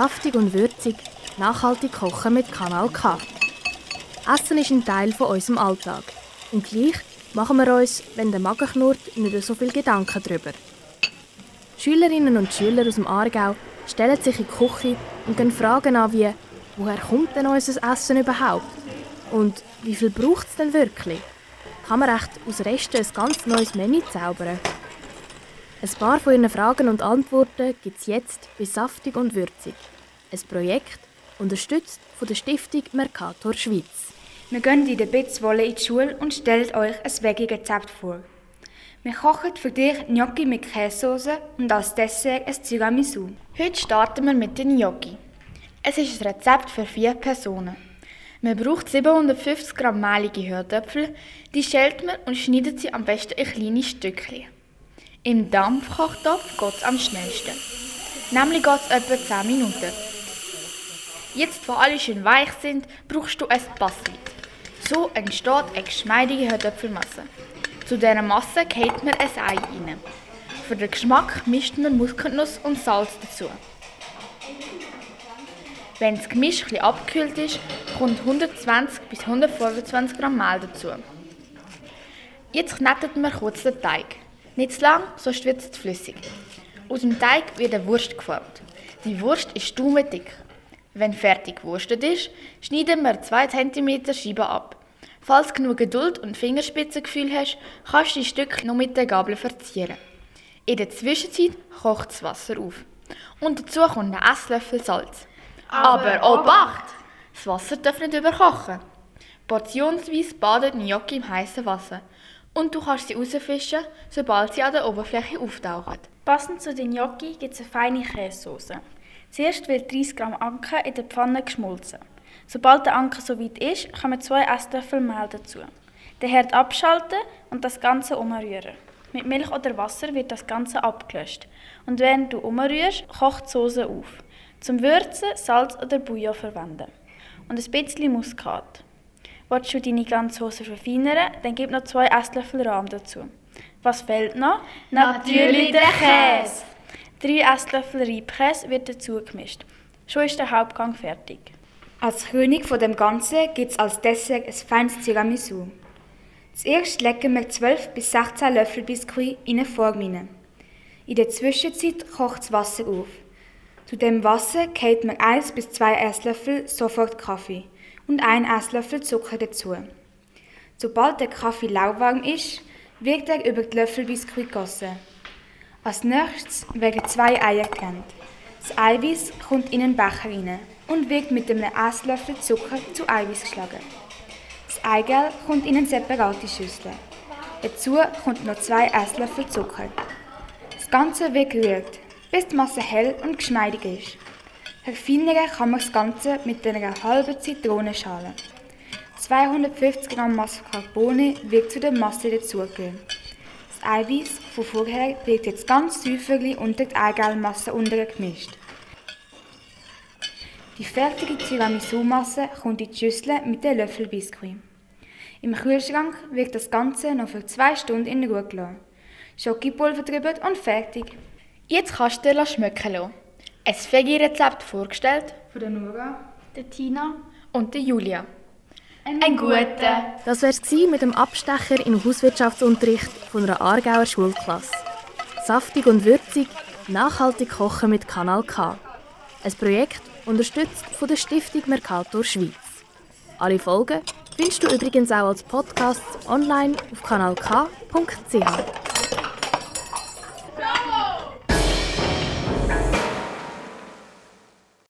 Saftig und würzig, nachhaltig kochen mit Kanal K. Essen ist ein Teil von unserem Alltag. Und gleich machen wir uns, wenn der Magen knurrt, nicht so viele Gedanken darüber. Schülerinnen und Schüler aus dem Aargau stellen sich in die Küche und gehen Fragen an wie: Woher kommt denn unser Essen überhaupt? Und wie viel braucht es denn wirklich? Kann man echt aus Resten ein ganz neues Menü zaubern? Ein paar von ihren Fragen und Antworten gibt es jetzt bei Saftig und Würzig. Ein Projekt, unterstützt von der Stiftung Mercator Schweiz. Wir gehen in der Bitzi-Wolen in die Schule und stellen euch ein Veggie-Rezept vor. Wir kochen für dich Gnocchi mit Käsesauce und als Dessert ein Tiramisu. Heute starten wir mit den Gnocchi. Es ist ein Rezept für 4 Personen. Man braucht 750 Gramm mehlige Hörtöpfel, die schält man und schneidet sie am besten in kleine Stückchen. Im Dampfkochtopf geht es am schnellsten. Nämlich geht es etwa 10 Minuten. Jetzt, wo alle schön weich sind, brauchst du ein Passli. So entsteht eine geschmeidige Hörtöpfelmasse. Zu dieser Masse geht man ein Ei rein. Für den Geschmack mischt man Muskatnuss und Salz dazu. Wenn das Gemisch etwas abgekühlt ist, kommt 120 bis 125 Gramm Mehl dazu. Jetzt knetet man kurz den Teig. Nicht zu lang, sonst wird es flüssig. Aus dem Teig wird eine Wurst geformt. Die Wurst ist daumendick. Wenn fertig gewurstet ist, schneiden wir 2 cm Scheiben ab. Falls genug Geduld und Fingerspitzengefühl hast, kannst du die Stücke noch mit der Gabel verzieren. In der Zwischenzeit kocht das Wasser auf. Und dazu kommt ein Esslöffel Salz. Aber Obacht! Das Wasser darf nicht überkochen. Portionsweise baden Gnocchi im heißen Wasser. Und du kannst sie rausfischen, sobald sie an der Oberfläche auftauchen. Passend zu den Gnocchi gibt es eine feine Käsesauce. Zuerst wird 30 Gramm Anke in der Pfanne geschmolzen. Sobald der Anke so weit ist, kommen 2 Esslöffel Mehl dazu. Den Herd abschalten und das Ganze umrühren. Mit Milch oder Wasser wird das Ganze abgelöscht. Und während du umrührst, kocht die Soße auf. Zum Würzen Salz oder Bouillon verwenden. Und ein bisschen Muskat. Willst du deine ganze Soße verfeinern, dann gib noch 2 Esslöffel Rahm dazu. Was fehlt noch? Natürlich der Käse! 3 Esslöffel Reibkäse wird dazu gemischt. Schon ist der Hauptgang fertig. Als Krönung von dem Ganzen gibt es als Dessert ein feines Tiramisu. Zuerst legen wir 12 bis 16 Löffel Biskuit in eine Form rein. In der Zwischenzeit kocht das Wasser auf. Zu dem Wasser geben wir 1 bis 2 Esslöffel sofort Kaffee und 1 Esslöffel Zucker dazu. Sobald der Kaffee lauwarm ist, wird er über die Löffel Biskuit gegossen. Als nächstes werden 2 Eier getrennt. Das Eiweiß kommt in einen Becher rein und wird mit einem Esslöffel Zucker zu Eiweiß geschlagen. Das Eigel kommt in eine separate Schüssel. Dazu kommt noch 2 Esslöffel Zucker. Das Ganze wird gerührt, bis die Masse hell und geschmeidig ist. Verfeinern kann man das Ganze mit einer halben Zitronenschale. 250 Gramm Mascarpone wird zu der Masse dazugegeben. Das Eiweiß von vorher wird jetzt ganz säuferlich unter die Eigelmasse untergemischt. Die fertige Tiramisu-Masse kommt in die Schüssel mit den Löffel Biskuit. Im Kühlschrank wird das Ganze noch für 2 Stunden in Ruhe gelassen. Schokipulver drüber und fertig. Jetzt kannst du dir schmecken lassen. Ein Veggie-Rezept vorgestellt von der Nora, der Tina und der Julia. Ein guter. Das wär's mit dem Abstecher im Hauswirtschaftsunterricht von einer Aargauer Schulklasse. Saftig und würzig, nachhaltig kochen mit Kanal K. Ein Projekt unterstützt von der Stiftung Mercator Schweiz. Alle Folgen findest du übrigens auch als Podcast online auf kanalk.ch.